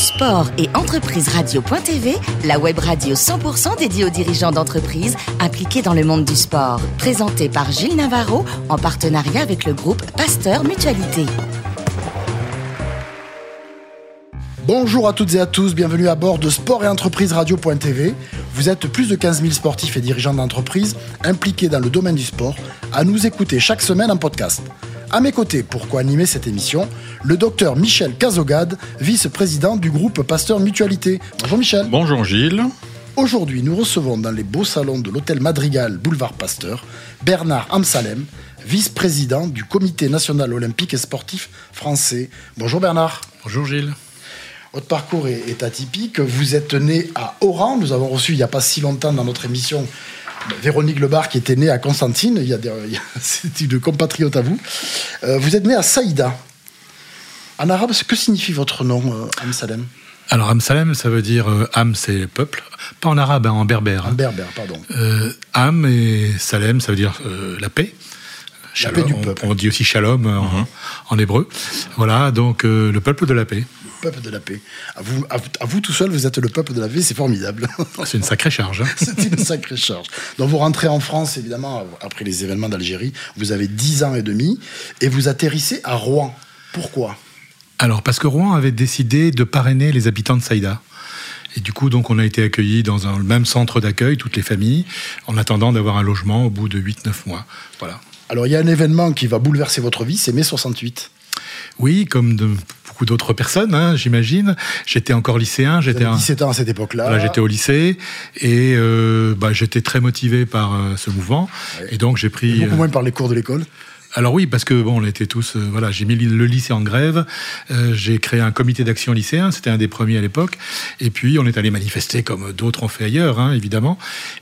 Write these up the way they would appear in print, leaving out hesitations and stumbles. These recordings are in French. Sport et Entreprises Radio.tv, la web radio 100% dédiée aux dirigeants d'entreprises impliqués dans le monde du sport. Présentée par Gilles Navarro en partenariat avec le groupe Pasteur Mutualité. Bonjour à toutes et à tous, bienvenue à bord de Sport et Entreprises Radio.tv. Vous êtes plus de 15 000 sportifs et dirigeants d'entreprises impliqués dans le domaine du sport à nous écouter chaque semaine en podcast. À mes côtés, pour co-animer cette émission, le docteur Michel Cazaugade, vice-président du groupe Pasteur Mutualité. Bonjour Michel. Bonjour Gilles. Aujourd'hui, nous recevons dans les beaux salons de l'hôtel Madrigal, boulevard Pasteur, Bernard Amsalem, vice-président du Comité National Olympique et Sportif Français. Bonjour Bernard. Bonjour Gilles. Votre parcours est atypique. Vous êtes né à Oran. Nous avons reçu il n'y a pas si longtemps dans notre émission Véronique Le Barre qui était née à Constantine. C'est une compatriote à vous. Vous êtes né à Saïda. En arabe, que signifie votre nom, Amsalem ? Alors Amsalem, ça veut dire Am, c'est peuple. Pas en arabe, hein, en berbère. En berbère, pardon. Am et Salem, ça veut dire la paix. Shalom, la paix du peuple. On dit aussi shalom en hébreu. Voilà, donc le peuple de la paix. Peuple de la paix. À vous tout seul, vous êtes le peuple de la paix, c'est formidable. C'est une sacrée charge. Hein. C'est une sacrée charge. Donc vous rentrez en France, évidemment, après les événements d'Algérie. Vous avez 10 ans et demi et vous atterrissez à Rouen. Pourquoi ? Alors, parce que Rouen avait décidé de parrainer les habitants de Saïda. Et du coup, donc, on a été accueillis dans le même centre d'accueil, toutes les familles, en attendant d'avoir un logement au bout de 8-9 mois. Voilà. Alors, il y a un événement qui va bouleverser votre vie, c'est mai 68. Oui, comme de beaucoup d'autres personnes, hein, j'imagine. J'étais encore lycéen. J'étais 17 ans à cette époque-là. Voilà, j'étais au lycée et j'étais très motivé par ce mouvement. Ouais. Et donc j'ai pris. Et beaucoup moins par les cours de l'école. Alors oui, parce que bon, on était tous. Voilà, j'ai mis le lycée en grève. J'ai créé un comité d'action lycéen. C'était un des premiers à l'époque. Et puis on est allé manifester comme d'autres ont fait ailleurs, hein, évidemment.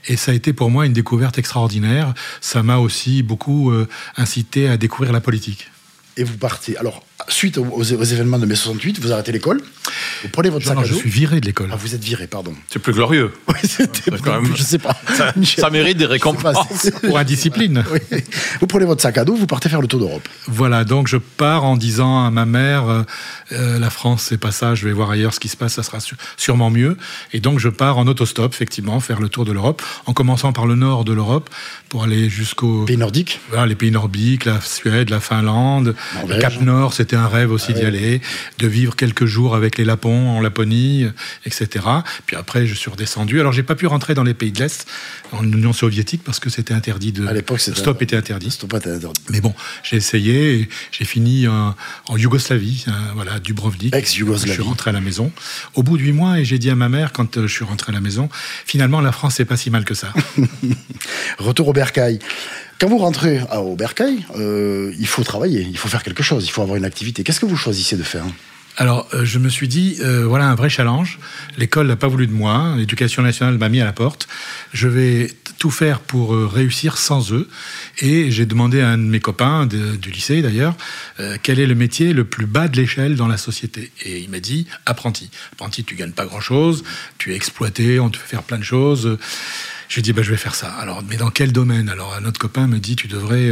Et ça a été pour moi une découverte extraordinaire. Ça m'a aussi beaucoup incité à découvrir la politique. Et vous partez. Alors, suite aux événements de mai 68, vous arrêtez l'école, vous prenez votre sac à dos. Je suis viré de l'école. Ah, vous êtes viré, pardon. C'est plus glorieux. Oui, c'était plus, quand même... Je sais pas. Ça mérite des récompenses pour indiscipline. Oui. Vous prenez votre sac à dos, vous partez faire le tour d'Europe. Voilà, donc je pars en disant à ma mère, la France, c'est pas ça, je vais voir ailleurs ce qui se passe, ça sera sûrement mieux. Et donc je pars en autostop, effectivement, faire le tour de l'Europe, en commençant par le nord de l'Europe, pour aller jusqu'aux... Pays nordiques. Voilà, les pays nordiques, la Suède, la Finlande... Le Cap Nord, c'était un rêve aussi d'y aller, de vivre quelques jours avec les Lapons en Laponie, etc. Puis après, je suis redescendu. Alors, j'ai pas pu rentrer dans les pays de l'Est, en Union soviétique, parce que c'était interdit de. À l'époque, c'était. Stop était interdit. Stop était interdit. Mais bon, j'ai essayé. Et j'ai fini en Yougoslavie, voilà, Dubrovnik. Ex-Yougoslavie. Je suis rentré à la maison. Au bout de 8 mois, et j'ai dit à ma mère quand je suis rentré à la maison, finalement, la France c'est pas si mal que ça. Retour au bercail. Quand vous rentrez au bercail, il faut travailler, il faut faire quelque chose, il faut avoir une activité. Qu'est-ce que vous choisissez de faire ? Alors, je me suis dit, voilà un vrai challenge. L'école n'a pas voulu de moi, l'éducation nationale m'a mis à la porte. Je vais tout faire pour réussir sans eux. Et j'ai demandé à un de mes copains du lycée, d'ailleurs, quel est le métier le plus bas de l'échelle dans la société ? Et il m'a dit, apprenti. Apprenti, tu gagnes pas grand-chose, tu es exploité, on te fait faire plein de choses... Je dis, je vais faire ça. Alors, mais dans quel domaine ? Alors, un autre copain me dit, tu devrais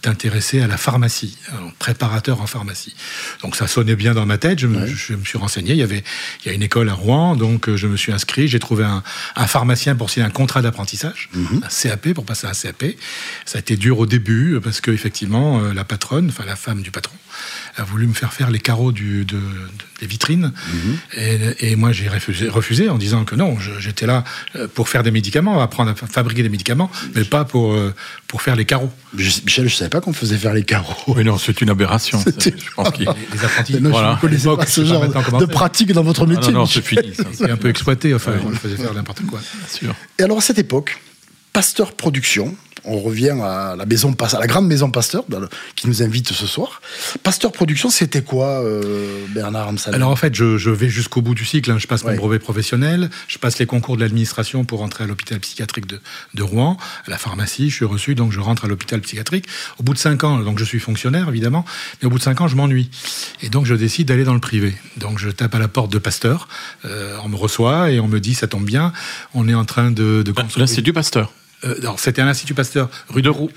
t'intéresser à la pharmacie, préparateur en pharmacie. Donc, ça sonnait bien dans ma tête. Je me suis renseigné. Il y a une école à Rouen, donc je me suis inscrit. J'ai trouvé un pharmacien pour signer un contrat d'apprentissage, un CAP, pour passer à un CAP. Ça a été dur au début parce que effectivement, la femme du patron, a voulu me faire les carreaux des vitrines. Et moi, j'ai refusé en disant que non, j'étais là pour faire des médicaments. Apprendre à fabriquer des médicaments, mais pas pour faire les carreaux. Michel, je ne savais pas qu'on faisait faire les carreaux. Mais non, c'est une aberration. Je pense qu'il... Les apprentis, voilà. Je ne connaissais pas ce genre de pratique dans votre métier. Non, c'est fini. C'est un peu exploité, on le faisait faire n'importe quoi. Sûr. Et alors, à cette époque, Pasteur Productions, on revient à la grande maison Pasteur qui nous invite ce soir. Pasteur Productions, c'était quoi, Bernard Amsalem ? Alors en fait, je vais jusqu'au bout du cycle. Hein. Je passe mon brevet professionnel, je passe les concours de l'administration pour rentrer à l'hôpital psychiatrique de Rouen, à la pharmacie, je suis reçu, donc je rentre à l'hôpital psychiatrique. Au bout de 5 ans, donc je suis fonctionnaire évidemment, mais au bout de 5 ans, je m'ennuie. Et donc je décide d'aller dans le privé. Donc je tape à la porte de Pasteur, on me reçoit et on me dit, ça tombe bien, on est en train de construire... Là, c'est du Pasteur. C'était un institut Pasteur, rue de Roux.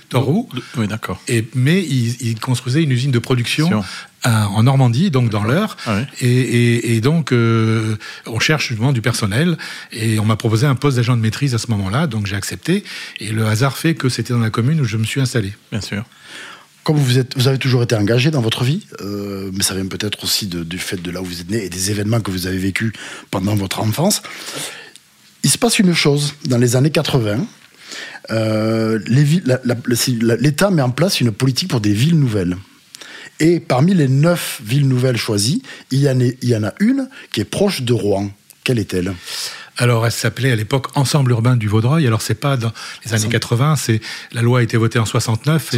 Oui, d'accord. Mais ils construisaient une usine de production en Normandie, donc dans l'Eure. Ah oui. Et donc, on cherche justement du personnel. Et on m'a proposé un poste d'agent de maîtrise à ce moment-là. Donc, j'ai accepté. Et le hasard fait que c'était dans la commune où je me suis installé. Bien sûr. Comme vous avez toujours été engagé dans votre vie, mais ça vient peut-être aussi du fait de là où vous êtes né et des événements que vous avez vécus pendant votre enfance. Il se passe une chose. Dans les années 80, l'État met en place une politique pour des villes nouvelles. Et parmi les 9 villes nouvelles choisies, il y en a une qui est proche de Rouen. Quelle est-elle ? Alors, elle s'appelait à l'époque Ensemble urbain du Vaudreuil. Alors, c'est pas dans les années 80. La loi a été votée en 69.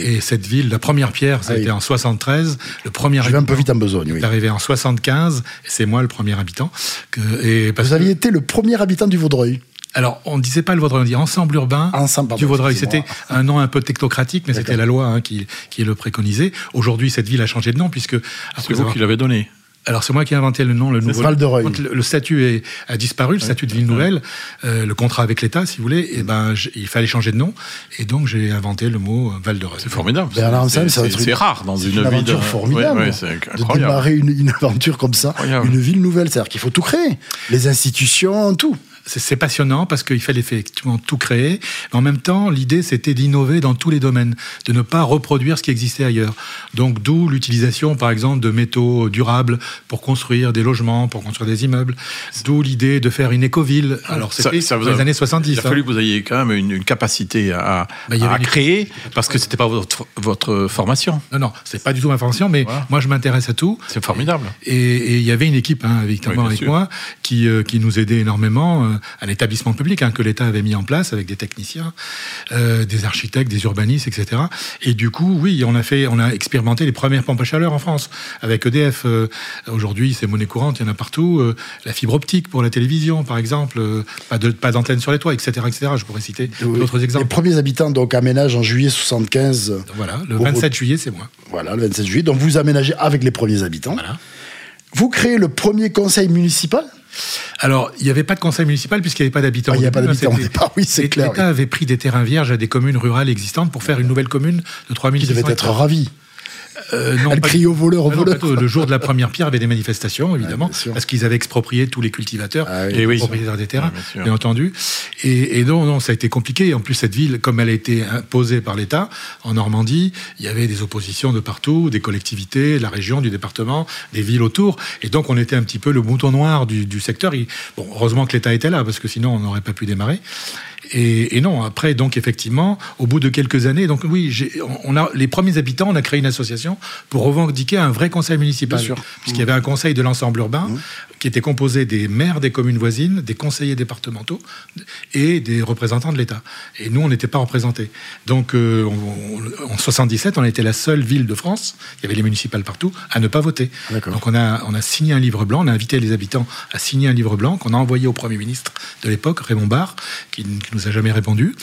Et cette ville, la première pierre, ça a été en 73. Le premier habitant. Je vais un peu vite en besogne. Oui. Est arrivé en 75. Et c'est moi le premier habitant. Vous aviez été le premier habitant du Vaudreuil. Alors, on ne disait pas le Vaudreuil, on disait Ensemble urbain du Vaudreuil. C'était un nom un peu technocratique, mais c'était la loi qui le préconisait. Aujourd'hui, cette ville a changé de nom puisque. C'est vous qui l'avez donné. Alors, c'est moi qui ai inventé le nom, le nouveau. Quand le statut a disparu, le statut de ville nouvelle, le contrat avec l'État, si vous voulez, et ben, il fallait changer de nom. Et donc, j'ai inventé le mot Val-de-Reuil. C'est formidable. C'est rare dans une ville. C'est une aventure formidable. Ouais, c'est incroyable. De démarrer une aventure comme ça, une ville nouvelle. C'est-à-dire qu'il faut tout créer. Les institutions, tout. C'est passionnant parce qu'il fallait effectivement tout créer. Mais en même temps, l'idée, c'était d'innover dans tous les domaines, de ne pas reproduire ce qui existait ailleurs. Donc, d'où l'utilisation, par exemple, de métaux durables pour construire des logements, pour construire des immeubles. D'où l'idée de faire une écoville. Alors, c'était dans les années 70. Il a fallu que vous ayez quand même une capacité à créer parce que c'était pas votre formation. Non, c'est pas du tout ma formation, mais moi, je m'intéresse à tout. C'est formidable. Et il y avait une équipe, évidemment, avec moi, qui nous aidait énormément. Un établissement public que l'État avait mis en place avec des techniciens, des architectes, des urbanistes, etc. Et du coup, oui, on a expérimenté les premières pompes à chaleur en France avec EDF. Aujourd'hui, c'est monnaie courante, il y en a partout. La fibre optique pour la télévision, par exemple, pas d'antenne sur les toits, etc. Je pourrais citer d'autres exemples. Les premiers habitants donc aménagent en juillet 75. Donc, voilà, le 27 juillet, c'est moi. Voilà, le 27 juillet. Donc vous aménagez avec les premiers habitants. Voilà. Vous créez le premier conseil municipal ? Alors, il n'y avait pas de conseil municipal puisqu'il n'y avait pas d'habitants. Il n'y a pas d'habitants au départ, oui, c'est clair. L'État avait pris des terrains vierges à des communes rurales existantes pour faire une nouvelle commune de 3600 hectares. Ils devaient être ravis. Elle crie au voleur. Le jour de la première pierre, il y avait des manifestations, évidemment, parce qu'ils avaient exproprié tous les cultivateurs, les propriétaires des terrains, bien entendu. Et non, ça a été compliqué. En plus, cette ville, comme elle a été imposée par l'État, en Normandie, il y avait des oppositions de partout, des collectivités, de la région, du département, des villes autour. Et donc, on était un petit peu le mouton noir du secteur. Bon, heureusement que l'État était là, parce que sinon, on n'aurait pas pu démarrer. Et non, après, donc, effectivement, au bout de quelques années, donc oui, les premiers habitants, on a créé une association pour revendiquer un vrai conseil municipal. Puisqu'il y avait un conseil de l'ensemble urbain qui était composé des maires des communes voisines, des conseillers départementaux et des représentants de l'État. Et nous, on n'était pas représentés. Donc, en 77, on était la seule ville de France, il y avait les municipales partout, à ne pas voter. D'accord. Donc, on a signé un livre blanc, on a invité les habitants à signer un livre blanc qu'on a envoyé au Premier ministre de l'époque, Raymond Barre, qui nous a jamais répondu.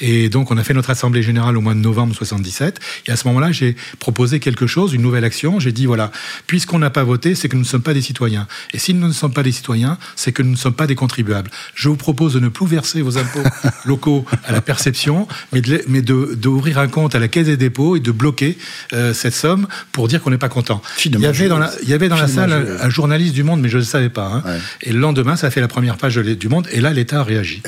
Et donc, on a fait notre assemblée générale au mois de novembre 77. Et à ce moment-là, j'ai proposé quelque chose, une nouvelle action. J'ai dit, voilà, puisqu'on n'a pas voté, c'est que nous ne sommes pas des citoyens. Et si nous ne sommes pas des citoyens, c'est que nous ne sommes pas des contribuables. Je vous propose de ne plus verser vos impôts locaux à la perception, mais d'ouvrir un compte à la Caisse des dépôts et de bloquer cette somme pour dire qu'on n'est pas content. Il y avait dans la salle un journaliste du Monde, mais je ne le savais pas. Et le lendemain, ça a fait la première page du Monde. Et là, l'État a réagi.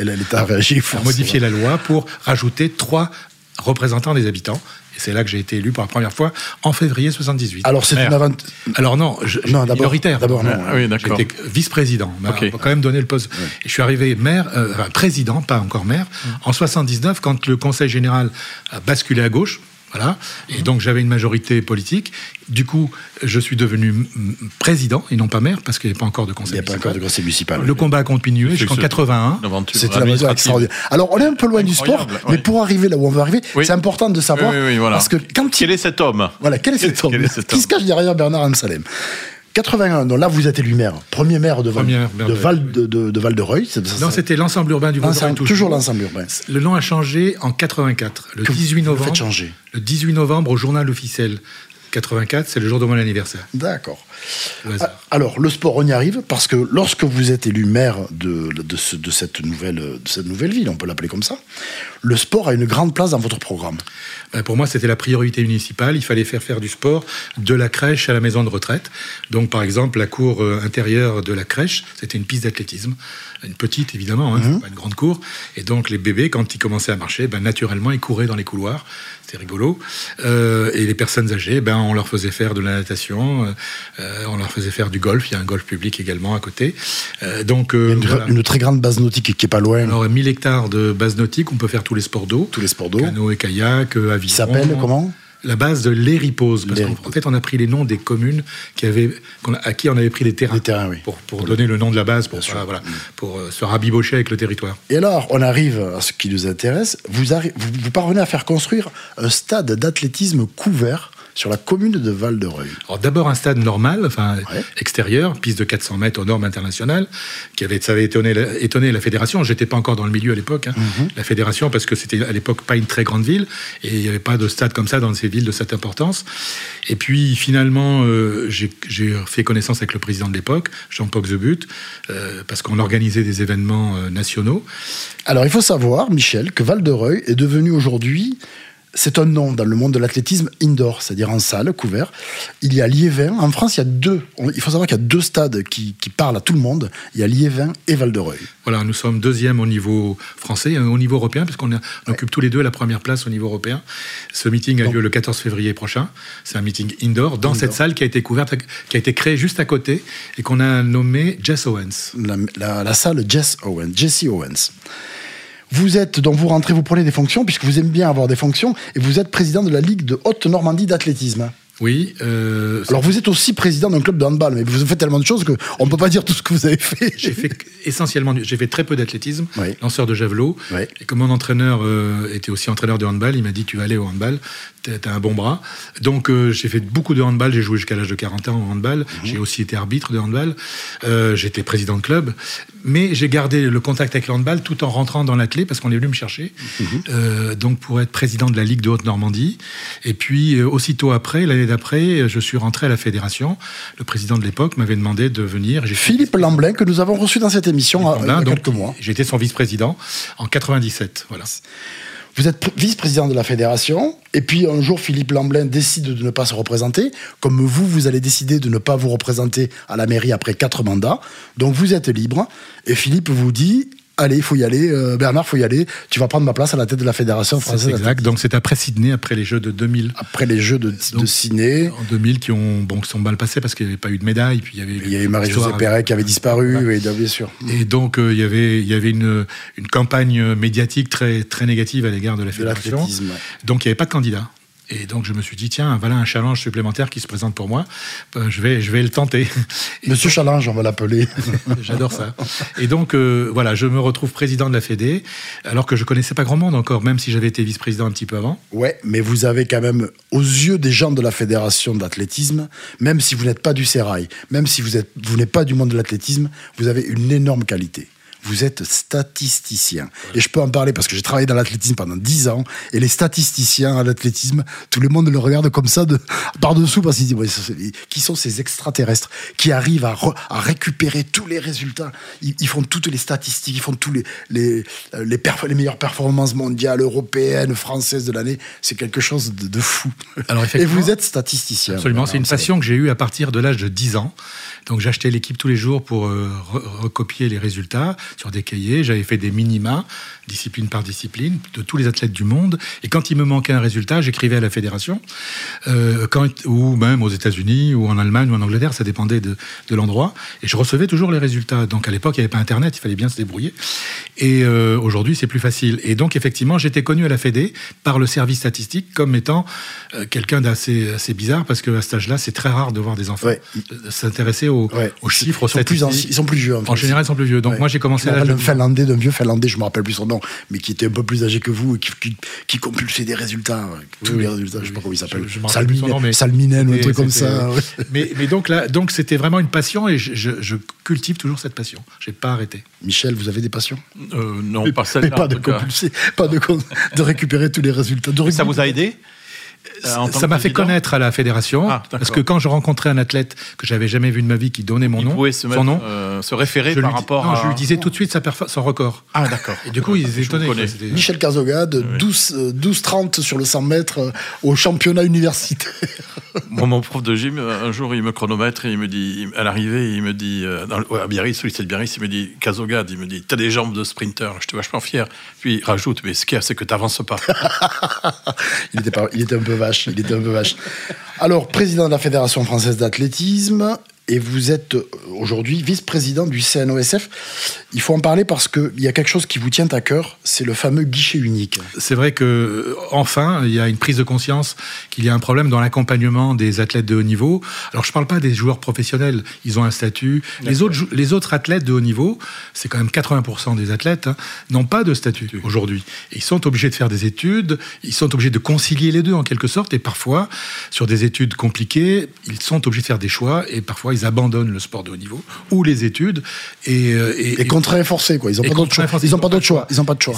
À modifier la loi pour rajouter 3 représentants des habitants. Et c'est là que j'ai été élu pour la première fois en février 78. Alors c'est Alors non, minoritaire. D'abord non. Oui, d'accord. J'étais vice-président. On m'a quand même donné le poste. Oui. Et je suis arrivé président, pas encore maire, en 79 quand le Conseil général a basculé à gauche. Voilà. Et donc j'avais une majorité politique. Du coup, je suis devenu président et non pas maire parce qu'il n'y a pas encore de conseil municipal. Le combat a continué jusqu'en 81. C'était la mesure extraordinaire. Alors on est un peu loin du sport, mais pour arriver là où on veut arriver, c'est important de savoir parce que quel est cet homme ? Voilà, quel est cet homme qui se cache derrière Bernard Amsalem. 81, donc là vous êtes élu maire, premier maire de Val-de-Reuil. Non, c'était l'ensemble urbain du Vaudreuil. Toujours l'ensemble urbain. Le nom a changé en 84, le 18 novembre au journal officiel. 84, c'est le jour de mon anniversaire. D'accord. Alors, le sport, on y arrive, parce que lorsque vous êtes élu maire de cette nouvelle ville, on peut l'appeler comme ça, le sport a une grande place dans votre programme. Pour moi, c'était la priorité municipale. Il fallait faire du sport de la crèche à la maison de retraite. Donc, par exemple, la cour intérieure de la crèche, c'était une piste d'athlétisme. Une petite, évidemment, pas une grande cour. Et donc, les bébés, quand ils commençaient à marcher, naturellement, ils couraient dans les couloirs. C'était rigolo. Et les personnes âgées, on leur faisait faire de la natation, on leur faisait faire du golf. Il y a un golf public également à côté. Une très grande base nautique qui n'est pas loin. Alors, 1000 hectares de base nautique, on peut faire tous les sports d'eau. Tous les sports d'eau. Canots et kayak, aviron. Il s'appelle comment ? La base de Les Riposes. Parce qu'en fait, on a pris les noms des communes à qui on avait pris des terrains. Des terrains, oui. Pour donner le nom de la base, pour se rabibocher avec le territoire. Et alors, on arrive à ce qui nous intéresse. Vous parvenez à faire construire un stade d'athlétisme couvert sur la commune de Val-de-Reuil. Alors d'abord un stade normal, extérieur, piste de 400 mètres aux normes internationales, ça avait étonné la fédération. J'étais pas encore dans le milieu à l'époque, la fédération, parce que c'était à l'époque pas une très grande ville, et il n'y avait pas de stade comme ça dans ces villes de cette importance. Et puis finalement, j'ai fait connaissance avec le président de l'époque, Jean-Paul Zebut, parce qu'on organisait des événements nationaux. Alors il faut savoir, Michel, que Val-de-Reuil est devenu aujourd'hui... C'est un nom dans le monde de l'athlétisme indoor, c'est-à-dire en salle, couvert. Il y a Liévin. En France, il faut savoir qu'il y a deux stades qui parlent à tout le monde. Il y a Liévin et Val-de-Reuil. Voilà, nous sommes deuxième au niveau français et au niveau européen, puisqu'on occupe tous les deux la première place au niveau européen. Ce meeting a lieu le 14 février prochain. C'est un meeting indoor, dans cette salle qui a été couverte, qui a été créée juste à côté, et qu'on a nommée Jess Owens. La salle Jess Owens. Vous êtes, donc vous rentrez, vous prenez des fonctions, puisque vous aimez bien avoir des fonctions, et vous êtes président de la Ligue de Haute-Normandie d'athlétisme. Oui. Alors vous êtes aussi président d'un club de handball, mais vous faites tellement de choses qu'on ne peut pas dire tout ce que vous avez fait. J'ai fait très peu d'athlétisme, lanceur de javelot, et comme mon entraîneur était aussi entraîneur de handball, il m'a dit tu vas aller au handball, t'as un bon bras. Donc j'ai fait beaucoup de handball, j'ai joué jusqu'à l'âge de 40 ans au handball, j'ai aussi été arbitre de handball, j'étais président de club, mais j'ai gardé le contact avec le handball tout en rentrant dans l'athlé, parce qu'on est venu me chercher, donc pour être président de la Ligue de Haute-Normandie, et puis aussitôt après, l'année d'après, je suis rentré à la fédération. Le président de l'époque m'avait demandé de venir. Philippe Lamblin, que nous avons reçu dans cette émission il y a quelques mois. J'étais son vice-président en 97. Voilà. Vous êtes vice-président de la fédération, et puis un jour, Philippe Lamblin décide de ne pas se représenter. Comme vous allez décider de ne pas vous représenter à la mairie après 4 mandats. Donc vous êtes libre, et Philippe vous dit... Allez, il faut y aller, Bernard, il faut y aller. Tu vas prendre ma place à la tête de la Fédération française. C'est exact, donc c'est après Sydney, après les Jeux de 2000. Après les Jeux de Sydney. En 2000, qui sont mal passés parce qu'il n'y avait pas eu de médaille. Puis il y a eu Marie-Josée Perret qui avait disparu, bien sûr. Et donc, il y avait une campagne médiatique très, très négative à l'égard de la Fédération. Donc, il n'y avait pas de candidat. Et donc je me suis dit, tiens, voilà un challenge supplémentaire qui se présente pour moi, je vais le tenter. Monsieur Challenge, on va l'appeler. J'adore ça. Et donc je me retrouve président de la Fédé, alors que je connaissais pas grand monde encore, même si j'avais été vice-président un petit peu avant. Ouais, mais vous avez quand même, aux yeux des gens de la Fédération d'athlétisme, même si vous n'êtes pas du sérail, même si vous n'êtes pas du monde de l'athlétisme, vous avez une énorme qualité. Vous êtes statisticien. Et je peux en parler parce que j'ai travaillé dans l'athlétisme pendant 10 ans. Et les statisticiens à l'athlétisme, tout le monde le regarde comme ça par-dessous parce qu'ils disent qui sont ces extraterrestres qui arrivent à récupérer tous les résultats. Ils font toutes les statistiques, ils font tous les meilleures performances mondiales, européennes, françaises de l'année. C'est quelque chose de fou. Alors, et vous êtes statisticien. Absolument. C'est une passion que j'ai eue à partir de l'âge de 10 ans. Donc j'achetais l'équipe tous les jours pour recopier les résultats sur des cahiers, j'avais fait des minima, discipline par discipline, de tous les athlètes du monde, et quand il me manquait un résultat, j'écrivais à la fédération, ou même aux États-Unis ou en Allemagne, ou en Angleterre, ça dépendait de l'endroit, et je recevais toujours les résultats. Donc à l'époque, il n'y avait pas Internet, il fallait bien se débrouiller, et aujourd'hui, c'est plus facile. Et donc effectivement, j'étais connu à la Fédé par le service statistique comme étant quelqu'un d'assez bizarre, parce qu'à cet âge-là, c'est très rare de voir des enfants s'intéresser aux chiffres, aux statistiques. Ils sont plus vieux. En général, ils sont plus vieux. Donc moi, j'ai commencé d'un vieux Finlandais, je ne me rappelle plus son nom, mais qui était un peu plus âgé que vous et qui compulsait des résultats, les résultats, je ne sais pas comment il s'appelle, Salminen ou un truc comme ça. Mais donc c'était vraiment une passion et je cultive toujours cette passion. Je n'ai pas arrêté. Michel, vous avez des passions ? Non, pas celle-là. Mais pas de compulser, pas de récupérer tous les résultats. Ça vous a aidé ? Ça m'a fait connaître à la fédération, parce que quand je rencontrais un athlète que j'avais jamais vu de ma vie qui donnait son nom, se référer par rapport à... Je lui disais tout de suite son record. Ah d'accord. Et du coup, ils étonnaient. Michel Cazaugade, 12,30 sur le 100 mètres au championnat universitaire. Mon prof de gym, un jour, il me chronomètre et il me dit, à l'arrivée, il me dit, à Biarritz, oui, c'était Biarritz, il me dit, Cazaugade, il me dit, t'as des jambes de sprinter, j'étais vachement fier. Puis il rajoute, mais ce qu'il y a, c'est que t'avances pas. Il était un peu vache, il était un peu vache. Alors, président de la Fédération française d'athlétisme, et vous êtes aujourd'hui vice-président du CNOSF. Il faut en parler parce qu'il y a quelque chose qui vous tient à cœur, c'est le fameux guichet unique. C'est vrai qu'enfin, il y a une prise de conscience qu'il y a un problème dans l'accompagnement des athlètes de haut niveau. Alors, je ne parle pas des joueurs professionnels, ils ont un statut. Les autres athlètes de haut niveau, c'est quand même 80% des athlètes, n'ont pas de statut aujourd'hui. Et ils sont obligés de faire des études, ils sont obligés de concilier les deux en quelque sorte, et parfois, sur des études compliquées, ils sont obligés de faire des choix, et parfois, ils abandonnent le sport de haut niveau ou les études et contraints et forcés, quoi. Ils n'ont pas d'autre choix.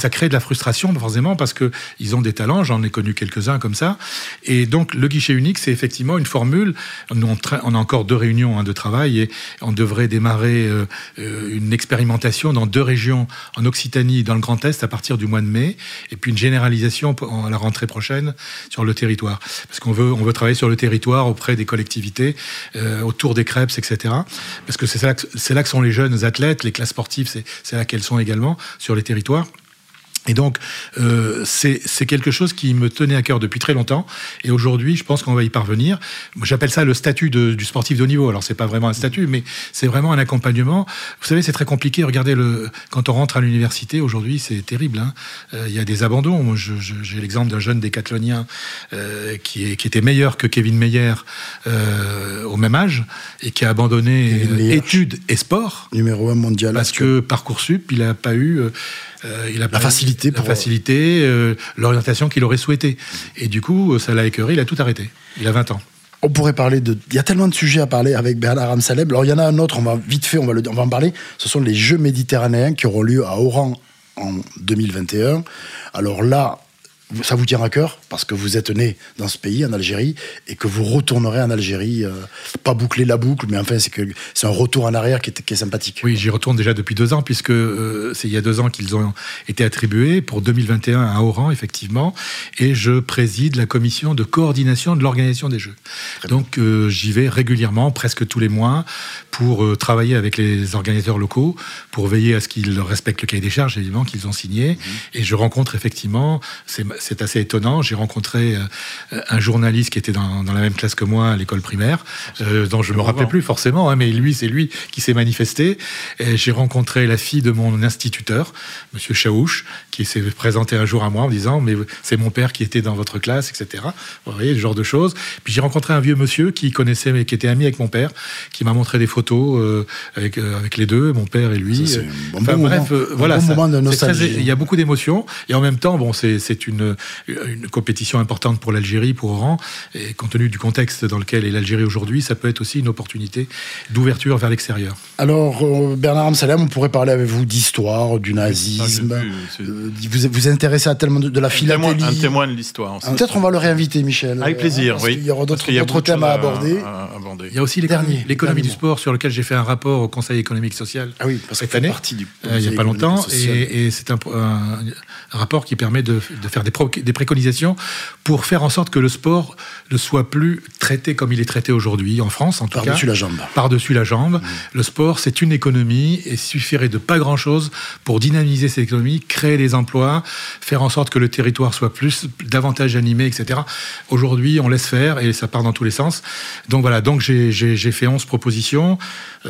Ça crée de la frustration forcément parce que ils ont des talents. J'en ai connu quelques-uns comme ça. Et donc le guichet unique, c'est effectivement une formule. Nous, on a encore 2 réunions de travail et on devrait démarrer une expérimentation dans 2 régions, en Occitanie et dans le Grand Est, à partir du mois de mai, et puis une généralisation à la rentrée prochaine sur le territoire. Parce qu'on veut travailler sur le territoire auprès des collectivités, autour des crèmes, etc. Parce que c'est là que sont les jeunes athlètes, les classes sportives, c'est là qu'elles sont également, sur les territoires. Et donc, c'est quelque chose qui me tenait à cœur depuis très longtemps. Et aujourd'hui, je pense qu'on va y parvenir. J'appelle ça le statut du sportif de haut niveau. Alors, c'est pas vraiment un statut, mais c'est vraiment un accompagnement. Vous savez, c'est très compliqué. Regardez, quand on rentre à l'université, aujourd'hui, c'est terrible. Il y a des abandons. Moi, j'ai l'exemple d'un jeune décathlonien qui était meilleur que Kevin Meyer au même âge et qui a abandonné études et sport. Numéro 1 mondial. Parce que Parcoursup, il n'a pas eu... la facilité, l'orientation qu'il aurait souhaité. Et du coup, ça l'a écœuré, il a tout arrêté. Il a 20 ans. On pourrait parler Il y a tellement de sujets à parler avec Bernard Amsalem. Alors, il y en a un autre, on va en parler. Ce sont les Jeux Méditerranéens qui auront lieu à Oran en 2021. Alors là, ça vous tient à cœur, parce que vous êtes né dans ce pays, en Algérie, et que vous retournerez en Algérie, pas boucler la boucle, mais enfin, c'est un retour en arrière qui est sympathique. Oui, j'y retourne déjà depuis 2 ans, puisque c'est il y a 2 ans qu'ils ont été attribués pour 2021 à Oran, effectivement, et je préside la commission de coordination de l'organisation des Jeux. Donc, j'y vais régulièrement, presque tous les mois, pour travailler avec les organisateurs locaux, pour veiller à ce qu'ils respectent le cahier des charges, évidemment, qu'ils ont signé, et je rencontre effectivement... C'est assez étonnant. J'ai rencontré un journaliste qui était dans la même classe que moi à l'école primaire, dont je ne me rappelais plus forcément, mais c'est lui qui s'est manifesté. Et j'ai rencontré la fille de mon instituteur, M. Chaouche, qui s'est présenté un jour à moi en me disant « Mais c'est mon père qui était dans votre classe, etc. » Vous voyez, ce genre de choses. Puis j'ai rencontré un vieux monsieur qui était ami avec mon père, qui m'a montré des photos avec les deux, mon père et lui. Ça, moment de nostalgie. Il y a beaucoup d'émotions. Et en même temps, c'est une compétition importante pour l'Algérie, pour Oran, et compte tenu du contexte dans lequel est l'Algérie aujourd'hui, ça peut être aussi une opportunité d'ouverture vers l'extérieur. Alors, Bernard Amsalem, on pourrait parler avec vous d'histoire, du nazisme. Vous intéressez à tellement de la philatélie. Un témoin de l'histoire. Peut-être on va le réinviter, Michel. Avec plaisir, oui. Il y aura d'autres thèmes à aborder. Il y a aussi l'économie du sport, sur lequel j'ai fait un rapport au Conseil économique social cette année, il n'y a pas longtemps, et c'est un rapport qui permet de faire des préconisations pour faire en sorte que le sport ne soit plus traité comme il est traité aujourd'hui, en France en tout cas. Par-dessus la jambe. Le sport, c'est une économie, et suffirait de pas grand-chose pour dynamiser cette économie, créer des emplois, faire en sorte que le territoire soit davantage animé, etc. Aujourd'hui, on laisse faire, et ça part dans tous les sens. Donc voilà, j'ai fait 11 propositions,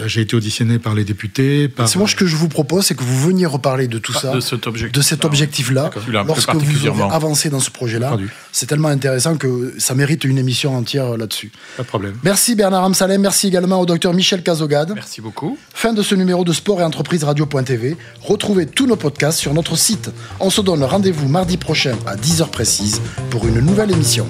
j'ai été auditionné par les députés. C'est moi ce que je vous propose, c'est que vous veniez reparler de tout ça, de cet objectif-là, lorsque vous avez avancé dans ce projet-là. Entendu. C'est tellement intéressant que ça mérite une émission entière là-dessus. Pas de problème. Merci Bernard Amsalem, merci également au docteur Michel Cazaugade. Merci beaucoup. Fin de ce numéro de Sport et Entreprise Radio.tv. Retrouvez tous nos podcasts sur notre site. On se donne rendez-vous mardi prochain à 10h précise pour une nouvelle émission.